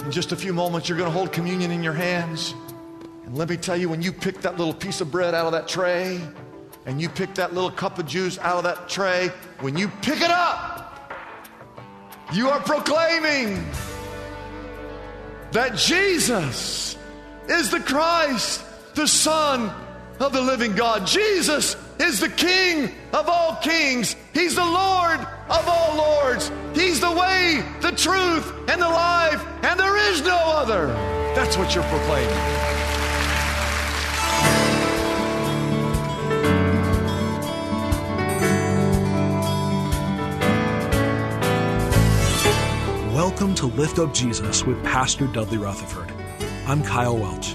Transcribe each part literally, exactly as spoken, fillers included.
In just a few moments, you're going to hold communion in your hands. And let me tell you, when you pick that little piece of bread out of that tray, and you pick that little cup of juice out of that tray, when you pick it up, you are proclaiming that Jesus is the Christ, the Son of the living God. Jesus is the King of all kings. He's the Lord of all lords. He's the way, the truth, and the life, and there is no other. That's what you're proclaiming. Welcome to Lift Up Jesus with Pastor Dudley Rutherford. I'm Kyle Welch.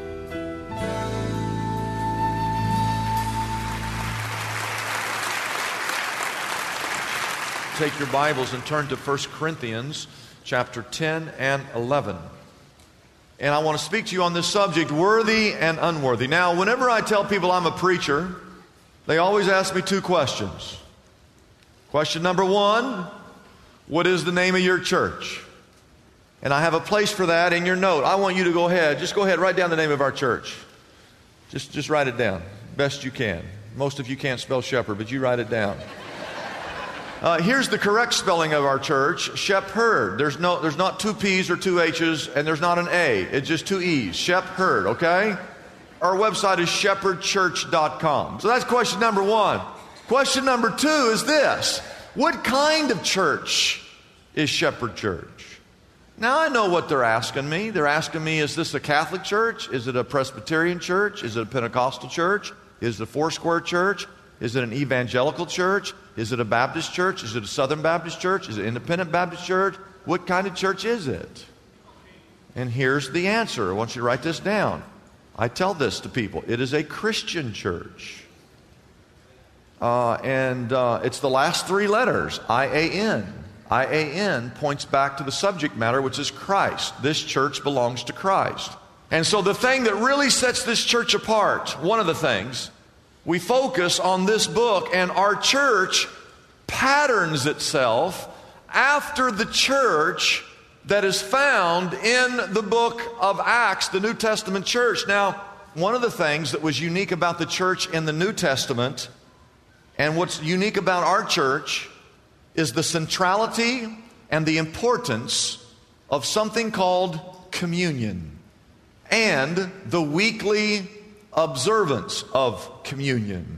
Take your Bibles and turn to First Corinthians chapter ten and eleven. And I want to speak to you on this subject, worthy and unworthy. Now, whenever I tell people I'm a preacher, they always ask me two questions. Question number one, what is the name of your church? And I have a place for that in your note. I want you to go ahead, just go ahead, write down the name of our church. Just, just write it down, best you can. Most of you can't spell shepherd, but you write it down. Uh, here's the correct spelling of our church, Shepherd. There's no, there's not two P's or two H's, and there's not an A. It's just two E's, Shepherd, okay? Our website is shepherd church dot com. So that's question number one. Question number two is this. What kind of church is Shepherd Church? Now, I know what they're asking me. They're asking me, is this a Catholic church? Is it a Presbyterian church? Is it a Pentecostal church? Is it a Foursquare church? Is it an evangelical church? Is it a Baptist church? Is it a Southern Baptist church? Is it an independent Baptist church? What kind of church is it? And here's the answer. I want you to write this down. I tell this to people. It is a Christian church. Uh, and uh, it's the last three letters, I A N. I A N points back to the subject matter, which is Christ. This church belongs to Christ. And so the thing that really sets this church apart, one of the things, we focus on this book, and our church patterns itself after the church that is found in the book of Acts, the New Testament church. Now, one of the things that was unique about the church in the New Testament, and what's unique about our church, is the centrality and the importance of something called communion and the weekly observance of communion.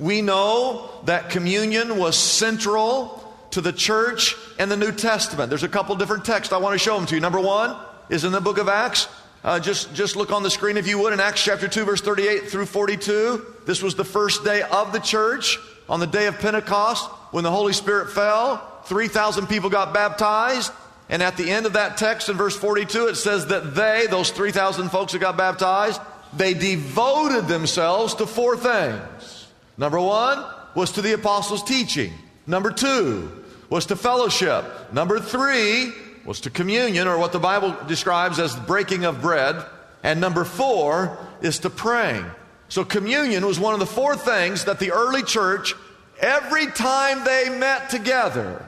We know that communion was central to the church and the New Testament. There's a couple different texts I want to show them to you. Number one is in the book of Acts. Uh, just, just look on the screen if you would in Acts chapter two, verse thirty-eight through forty-two. This was the first day of the church on the day of Pentecost when the Holy Spirit fell. three thousand people got baptized. And at the end of that text in verse forty-two, it says that they, those three thousand folks that got baptized, they devoted themselves to four things. Number one was to the apostles' teaching. Number two was to fellowship. Number three was to communion, or what the Bible describes as the breaking of bread. And number four is to praying. So communion was one of the four things that the early church, every time they met together,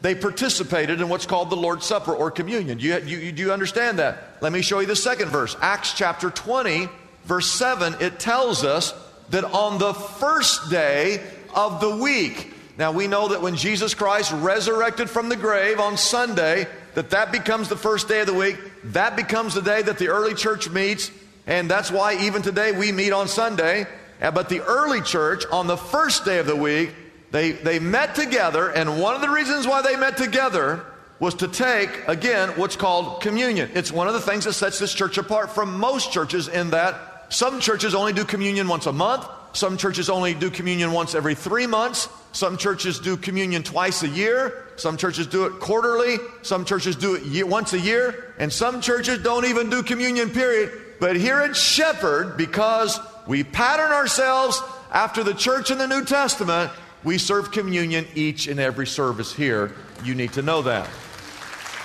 they participated in what's called the Lord's Supper or communion. Do you, you, do you understand that? Let me show you the second verse. Acts chapter twenty. Verse seven, it tells us that on the first day of the week. Now, we know that when Jesus Christ resurrected from the grave on Sunday, that that becomes the first day of the week. That becomes the day that the early church meets. And that's why even today we meet on Sunday. But the early church, on the first day of the week, they, they met together. And one of the reasons why they met together was to take, again, what's called communion. It's one of the things that sets this church apart from most churches, in that some churches only do communion once a month. Some churches only do communion once every three months. Some churches do communion twice a year. Some churches do it quarterly. Some churches do it once a year. And some churches don't even do communion, period. But here at Shepherd, because we pattern ourselves after the church in the New Testament, we serve communion each and every service here. You need to know that.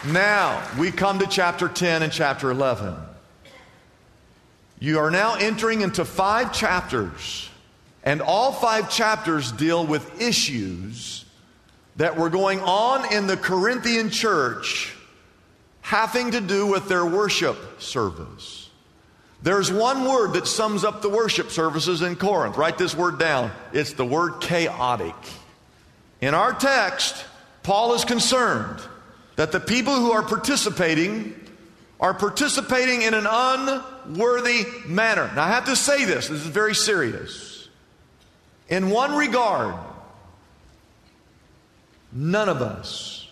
Now, we come to chapter ten and chapter eleven. You are now entering into five chapters. And all five chapters deal with issues that were going on in the Corinthian church having to do with their worship service. There's one word that sums up the worship services in Corinth. Write this word down. It's the word chaotic. In our text, Paul is concerned that the people who are participating are participating in an unworthy manner. Now, I have to say this. This is very serious. In one regard, none of us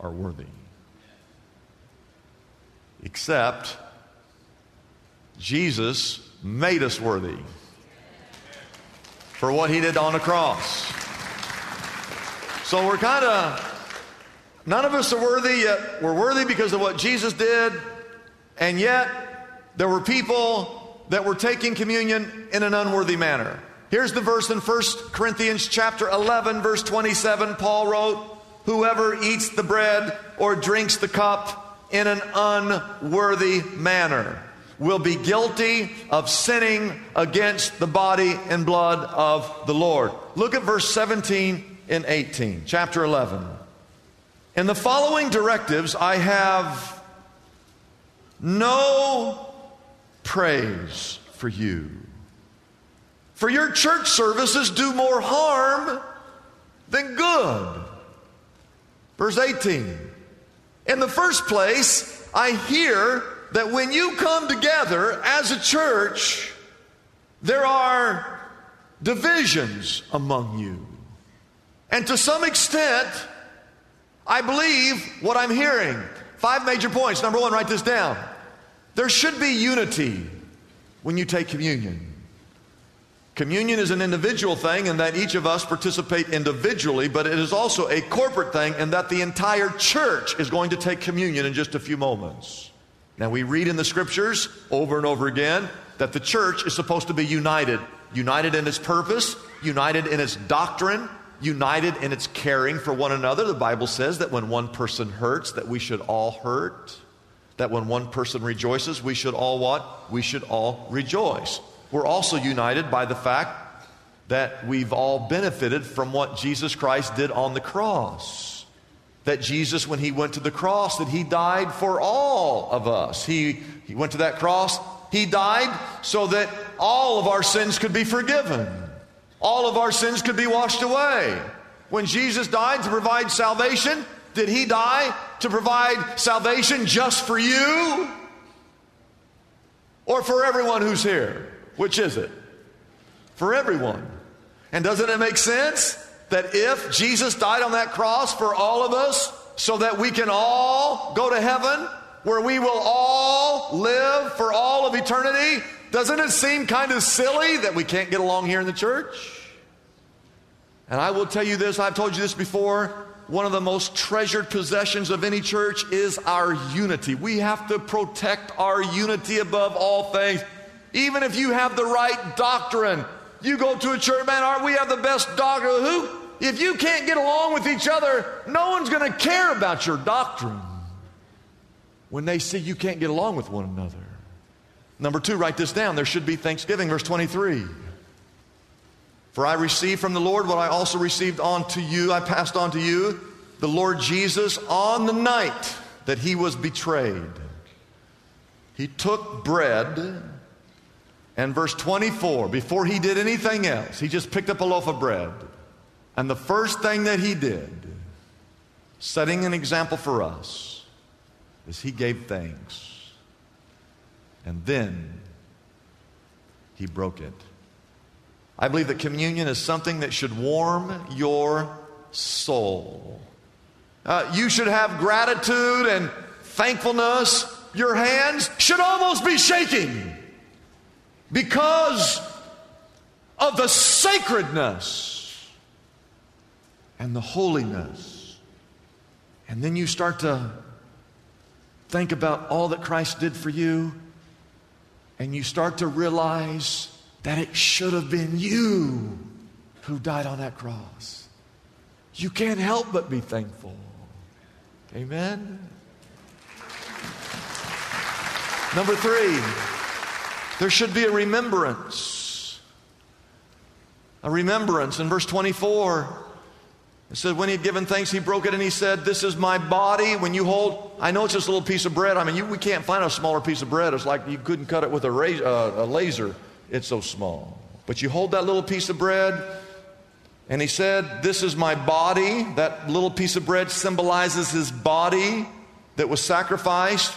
are worthy, except Jesus made us worthy for what he did on the cross. So we're kind of, none of us are worthy, yet we're worthy because of what Jesus did, and yet there were people that were taking communion in an unworthy manner. Here's the verse in First Corinthians chapter eleven, verse twenty-seven. Paul wrote, "Whoever eats the bread or drinks the cup in an unworthy manner will be guilty of sinning against the body and blood of the Lord." Look at verse seventeen and eighteen, chapter eleven. "In the following directives, I have no praise for you. For your church services do more harm than good." Verse eighteen. "In the first place, I hear that when you come together as a church, there are divisions among you. And to some extent, I believe what I'm hearing." Five major points. Number one, write this down. There should be unity when you take communion. Communion is an individual thing in that each of us participate individually, but it is also a corporate thing in that the entire church is going to take communion in just a few moments. Now, we read in the scriptures over and over again that the church is supposed to be united. United in its purpose, united in its doctrine, united in its caring for one another. The Bible says that when one person hurts, that we should all hurt. That when one person rejoices, we should all what? We should all rejoice. We're also united by the fact that we've all benefited from what Jesus Christ did on the cross. That Jesus, when he went to the cross, that he died for all of us. He, he went to that cross, he died so that all of our sins could be forgiven. All of our sins could be washed away. When Jesus died to provide salvation, did he die to provide salvation just for you? Or for everyone who's here? Which is it? For everyone. And doesn't it make sense that if Jesus died on that cross for all of us so that we can all go to heaven where we will all live for all of eternity, doesn't it seem kind of silly that we can't get along here in the church? And I will tell you this, I've told you this before, one of the most treasured possessions of any church is our unity. We have to protect our unity above all things. Even if you have the right doctrine, you go to a church, man, aren't we have the best doctrine? Who? If you can't get along with each other, no one's going to care about your doctrine when they see you can't get along with one another. Number two, write this down. There should be thanksgiving. Verse twenty-three. "For I received from the Lord what I also received on to you. I passed on to you the Lord Jesus on the night that he was betrayed. He took bread." And verse twenty-four, before he did anything else, he just picked up a loaf of bread. And the first thing that he did, setting an example for us, is he gave thanks. And then he broke it. I believe that communion is something that should warm your soul. Uh, you should have gratitude and thankfulness. Your hands should almost be shaking because of the sacredness and the holiness. And then you start to think about all that Christ did for you, and you start to realize that it should have been you who died on that cross. You can't help but be thankful. Amen. Number three, there should be a remembrance. A remembrance. In verse twenty-four, it said, when he had given thanks, he broke it and he said, this is my body. When you hold, I know it's just a little piece of bread. I mean, you, we can't find a smaller piece of bread. It's like you couldn't cut it with a, razor, uh, a laser. It's so small. But you hold that little piece of bread, and he said, this is my body. That little piece of bread symbolizes his body that was sacrificed,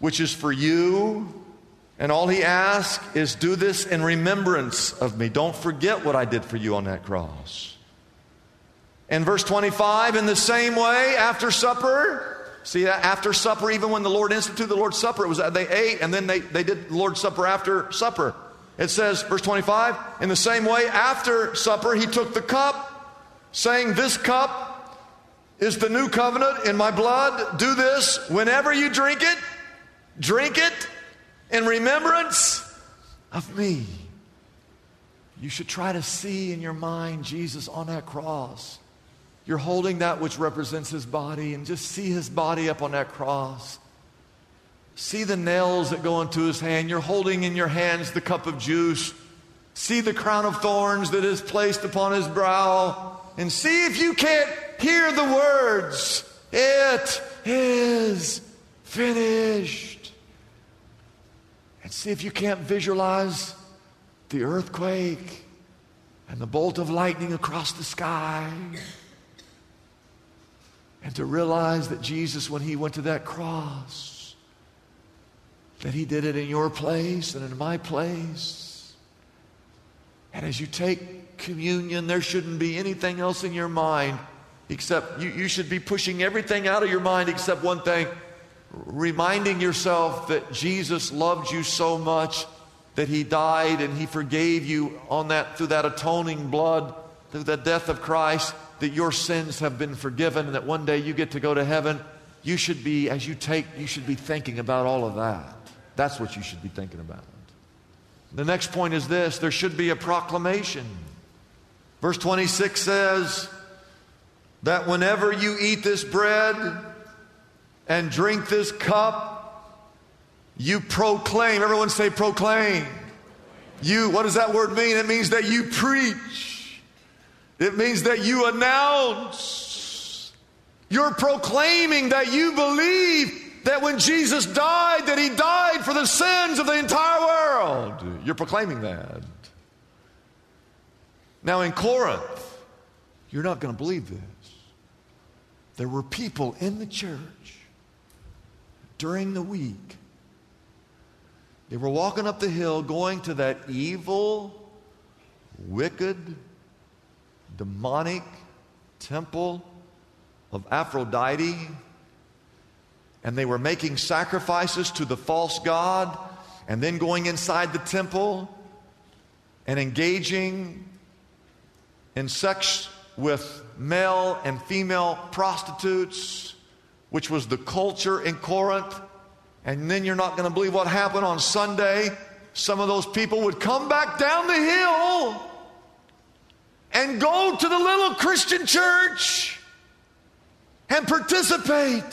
which is for you. And all he asks is, do this in remembrance of me. Don't forget what I did for you on that cross. In verse twenty-five, in the same way, after supper. See, after supper, even when the Lord instituted the Lord's Supper, it was they ate, and then they, they did the Lord's Supper after supper. It says, verse twenty-five, in the same way, after supper, he took the cup, saying, this cup is the new covenant in my blood. Do this whenever you drink it, drink it in remembrance of me. You should try to see in your mind Jesus on that cross. You're holding that which represents his body, and just see his body up on that cross. See the nails that go into his hand. You're holding in your hands the cup of juice. See the crown of thorns that is placed upon his brow. And see if you can't hear the words, it is finished. And see if you can't visualize the earthquake and the bolt of lightning across the sky. And to realize that Jesus, when he went to that cross, that he did it in your place and in my place. And as you take communion, there shouldn't be anything else in your mind except you, you should be pushing everything out of your mind except one thing, reminding yourself that Jesus loved you so much that he died and he forgave you on that through that atoning blood, through the death of Christ, that your sins have been forgiven and that one day you get to go to heaven. You should be, as you take, you should be thinking about all of that. That's what you should be thinking about. The next point is this. There should be a proclamation. Verse twenty-six says that whenever you eat this bread and drink this cup, you proclaim. Everyone say proclaim. You, what does that word mean? It means that you preach. It means that you announce. You're proclaiming that you believe that when Jesus died, that he died for the sins of the entire world. You're proclaiming that. Now in Corinth, you're not going to believe this. There were people in the church during the week. They were walking up the hill going to that evil, wicked, demonic temple of Aphrodite. And they were making sacrifices to the false god and then going inside the temple and engaging in sex with male and female prostitutes, which was the culture in Corinth. And then you're not going to believe what happened on Sunday. Some of those people would come back down the hill and go to the little Christian church and participate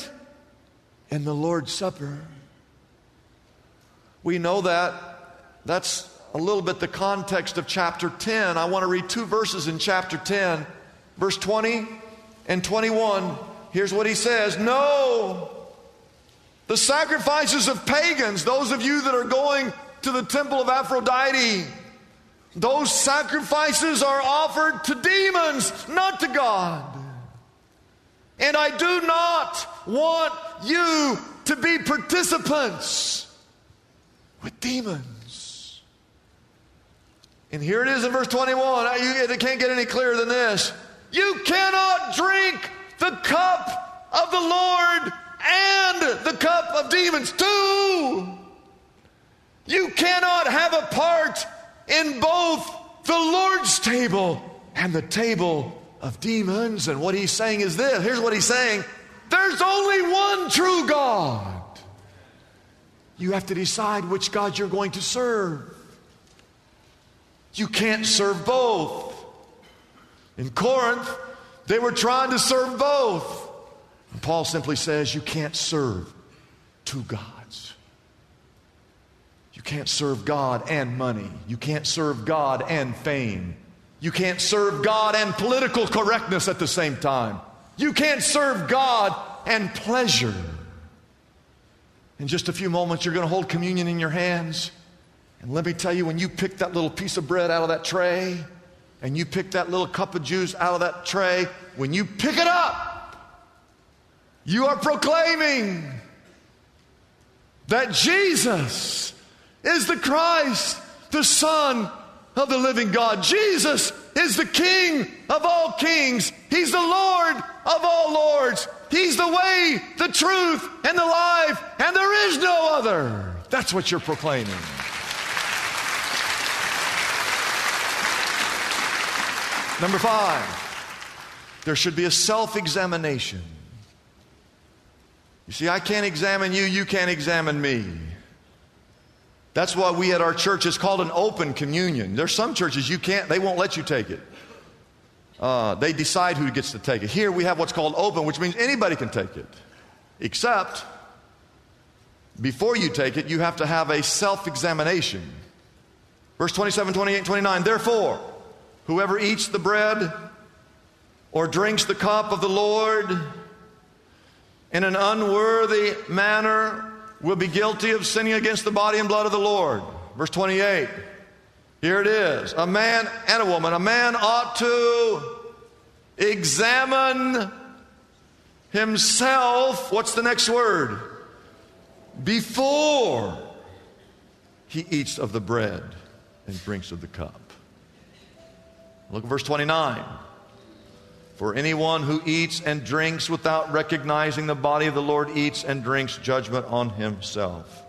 in the Lord's Supper. We know that. That's a little bit the context of chapter ten. I want to read two verses in chapter ten. Verse twenty and twenty-one. Here's what he says. No, the sacrifices of pagans, those of you that are going to the temple of Aphrodite, those sacrifices are offered to demons, not to God. And I do not want you to be participants with demons. And here it is in verse twenty-one. It can't get any clearer than this. You cannot drink the cup of the Lord and the cup of demons too. You cannot have a part in both the Lord's table and the table of demons. And what he's saying is this. Here's what he's saying. There's only one true God. You have to decide which God you're going to serve. You can't serve both. In Corinth, they were trying to serve both. And Paul simply says you can't serve two gods. You can't serve God and money. You can't serve God and fame. You can't serve God and political correctness at the same time. You can't serve God and pleasure. In just a few moments, you're going to hold communion in your hands. And let me tell you, when you pick that little piece of bread out of that tray, and you pick that little cup of juice out of that tray, when you pick it up, you are proclaiming that Jesus is the Christ, the Son of the living God. Jesus is the King of all kings. He's the Lord of all lords. He's the way, the truth, and the life, and there is no other. That's what you're proclaiming. Number five, there should be a self-examination. You see, I can't examine you, you can't examine me. That's why we at our church, it's called an open communion. There's some churches you can't, they won't let you take it. Uh, they decide who gets to take it. Here we have what's called open, which means anybody can take it. Except, before you take it, you have to have a self-examination. Verse twenty-seven, twenty-eight, twenty-nine, therefore, whoever eats the bread or drinks the cup of the Lord in an unworthy manner will be guilty of sinning against the body and blood of the Lord. Verse twenty-eight, here it is. A man and a woman, a man ought to examine himself. What's the next word? Before he eats of the bread and drinks of the cup. Look at verse twenty-nine. For anyone who eats and drinks without recognizing the body of the Lord eats and drinks judgment on himself.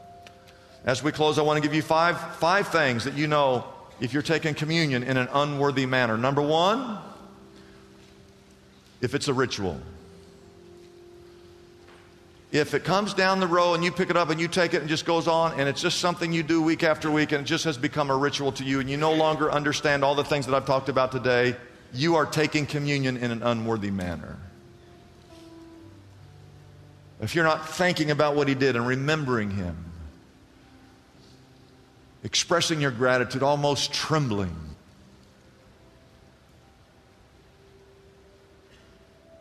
As we close, I want to give you five, five things that you know if you're taking communion in an unworthy manner. Number one, if it's a ritual. If it comes down the row and you pick it up and you take it and just goes on and it's just something you do week after week and it just has become a ritual to you and you no longer understand all the things that I've talked about today, you are taking communion in an unworthy manner. If you're not thinking about what he did and remembering him, expressing your gratitude, almost trembling,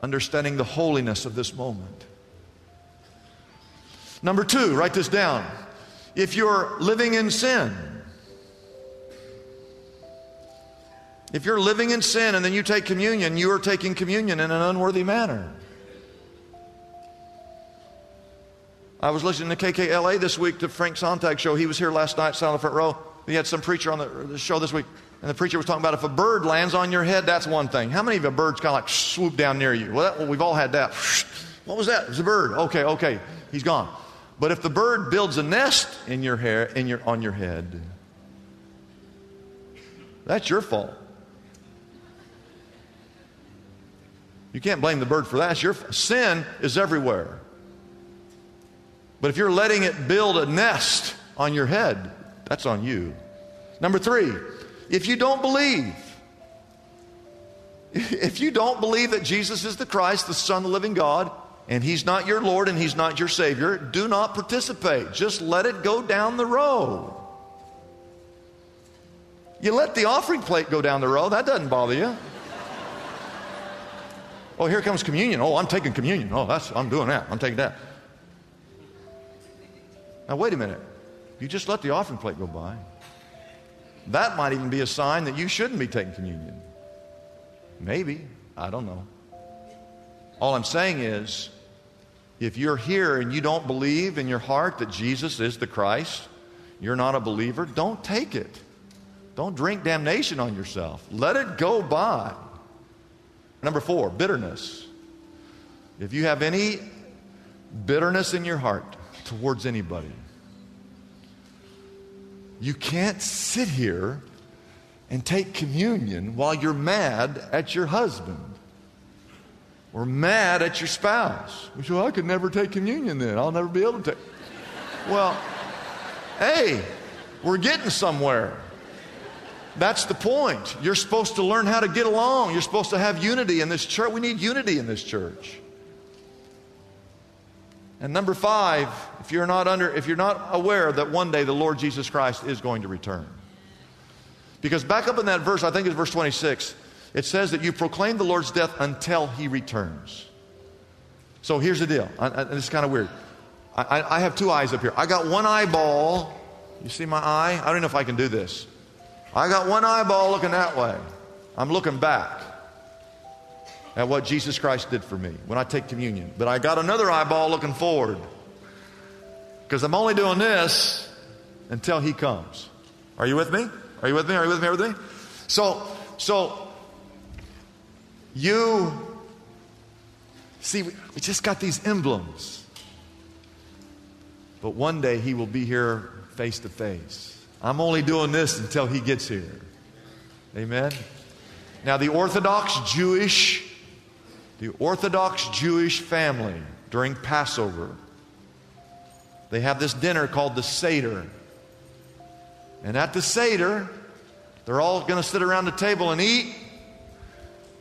understanding the holiness of this moment. Number two, write this down. If you're living in sin, If you're living in sin and then you take communion, you are taking communion in an unworthy manner. I was listening to K K L A this week, to Frank Sontag's show. He was here last night, sat on the front row. He had some preacher on the show this week, and the preacher was talking about if a bird lands on your head, that's one thing. How many of you birds kind of like swoop down near you? Well, that, well, we've all had that. What was that? It was a bird. Okay, okay, he's gone. But if the bird builds a nest in your hair, in your on your head, that's your fault. You can't blame the bird for that. It's your sin is everywhere. But if you're letting it build a nest on your head, that's on you. Number three, if you don't believe, if you don't believe that Jesus is the Christ, the Son of the living God, and he's not your Lord and he's not your Savior, do not participate. Just let it go down the road. You let the offering plate go down the road, that doesn't bother you. Oh, here comes communion. Oh, I'm taking communion. Oh, that's, I'm doing that. I'm taking that. Now, wait a minute. You just let the offering plate go by. That might even be a sign that you shouldn't be taking communion. Maybe. I don't know. All I'm saying is, if you're here and you don't believe in your heart that Jesus is the Christ, you're not a believer, don't take it. Don't drink damnation on yourself. Let it go by. Number four, bitterness. If you have any bitterness in your heart towards anybody, you can't sit here and take communion while you're mad at your husband or mad at your spouse. We say, well, I could never take communion then. I'll never be able to take. Well, hey, we're getting somewhere. That's the point. You're supposed to learn how to get along. You're supposed to have unity in this church. We need unity in this church. And number five, if you're not under, if you're not aware that one day the Lord Jesus Christ is going to return. Because back up in that verse, I think it's verse twenty-six, it says that you proclaim the Lord's death until He returns. So here's the deal. I, I, it's kind of weird. I, I, I have two eyes up here. I got one eyeball. You see my eye? I don't know if I can do this. I got one eyeball looking that way. I'm looking back at what Jesus Christ did for me when I take communion. But I got another eyeball looking forward, because I'm only doing this until He comes. Are you with me? Are you with me? Are you with me? Are you with me? So, so you see, we, we just got these emblems. But one day He will be here face to face. I'm only doing this until He gets here. Amen? Now, the Orthodox Jewish, the Orthodox Jewish family, during Passover, they have this dinner called the Seder. And at the Seder, they're all going to sit around the table and eat.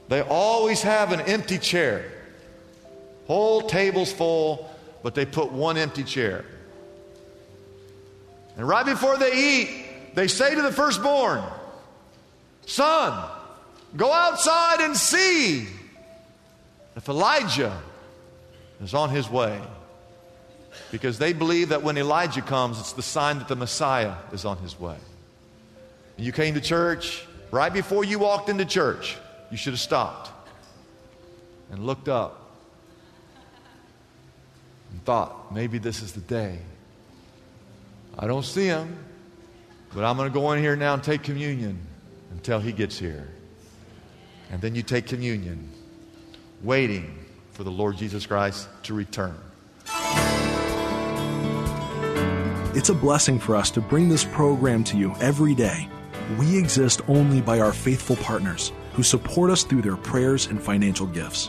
They always have an empty chair. Whole table's full, but they put one empty chair. And right before they eat, they say to the firstborn, son, go outside and see if Elijah is on his way. Because they believe that when Elijah comes, it's the sign that the Messiah is on his way. And you came to church, right before you walked into church, you should have stopped and looked up and thought, maybe this is the day. I don't see Him, but I'm going to go in here now and take communion until He gets here. And then you take communion, waiting for the Lord Jesus Christ to return. It's a blessing for us to bring this program to you every day. We exist only by our faithful partners who support us through their prayers and financial gifts.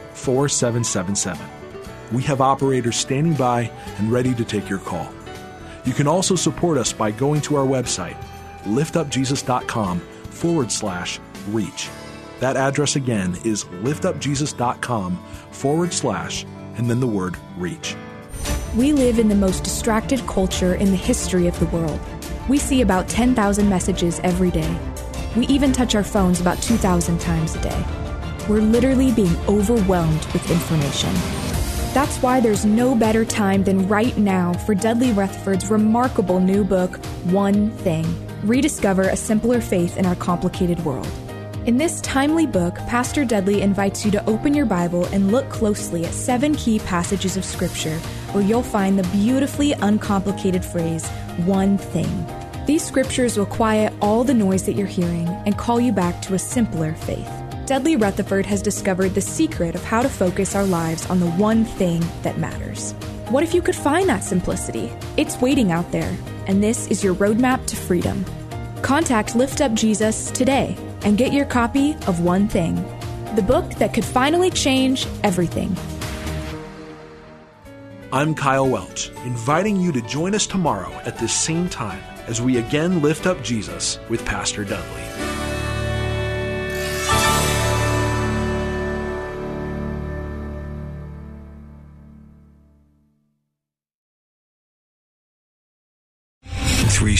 four seven seven seven. We have operators standing by and ready to take your call. You can also support us by going to our website, liftupjesus.com forward slash reach. That address again is liftupjesus.com forward slash and then the word reach. We live in the most distracted culture in the history of the world. We see about ten thousand messages every day. We even touch our phones about two thousand times a day. We're literally being overwhelmed with information. That's why there's no better time than right now for Dudley Rutherford's remarkable new book, One Thing: Rediscover a Simpler Faith in Our Complicated World. In this timely book, Pastor Dudley invites you to open your Bible and look closely at seven key passages of Scripture where you'll find the beautifully uncomplicated phrase, one thing. These scriptures will quiet all the noise that you're hearing and call you back to a simpler faith. Dudley Rutherford has discovered the secret of how to focus our lives on the one thing that matters. What if you could find that simplicity? It's waiting out there, and this is your roadmap to freedom. Contact Lift Up Jesus today and get your copy of One Thing, the book that could finally change everything. I'm Kyle Welch, inviting you to join us tomorrow at this same time as we again lift up Jesus with Pastor Dudley.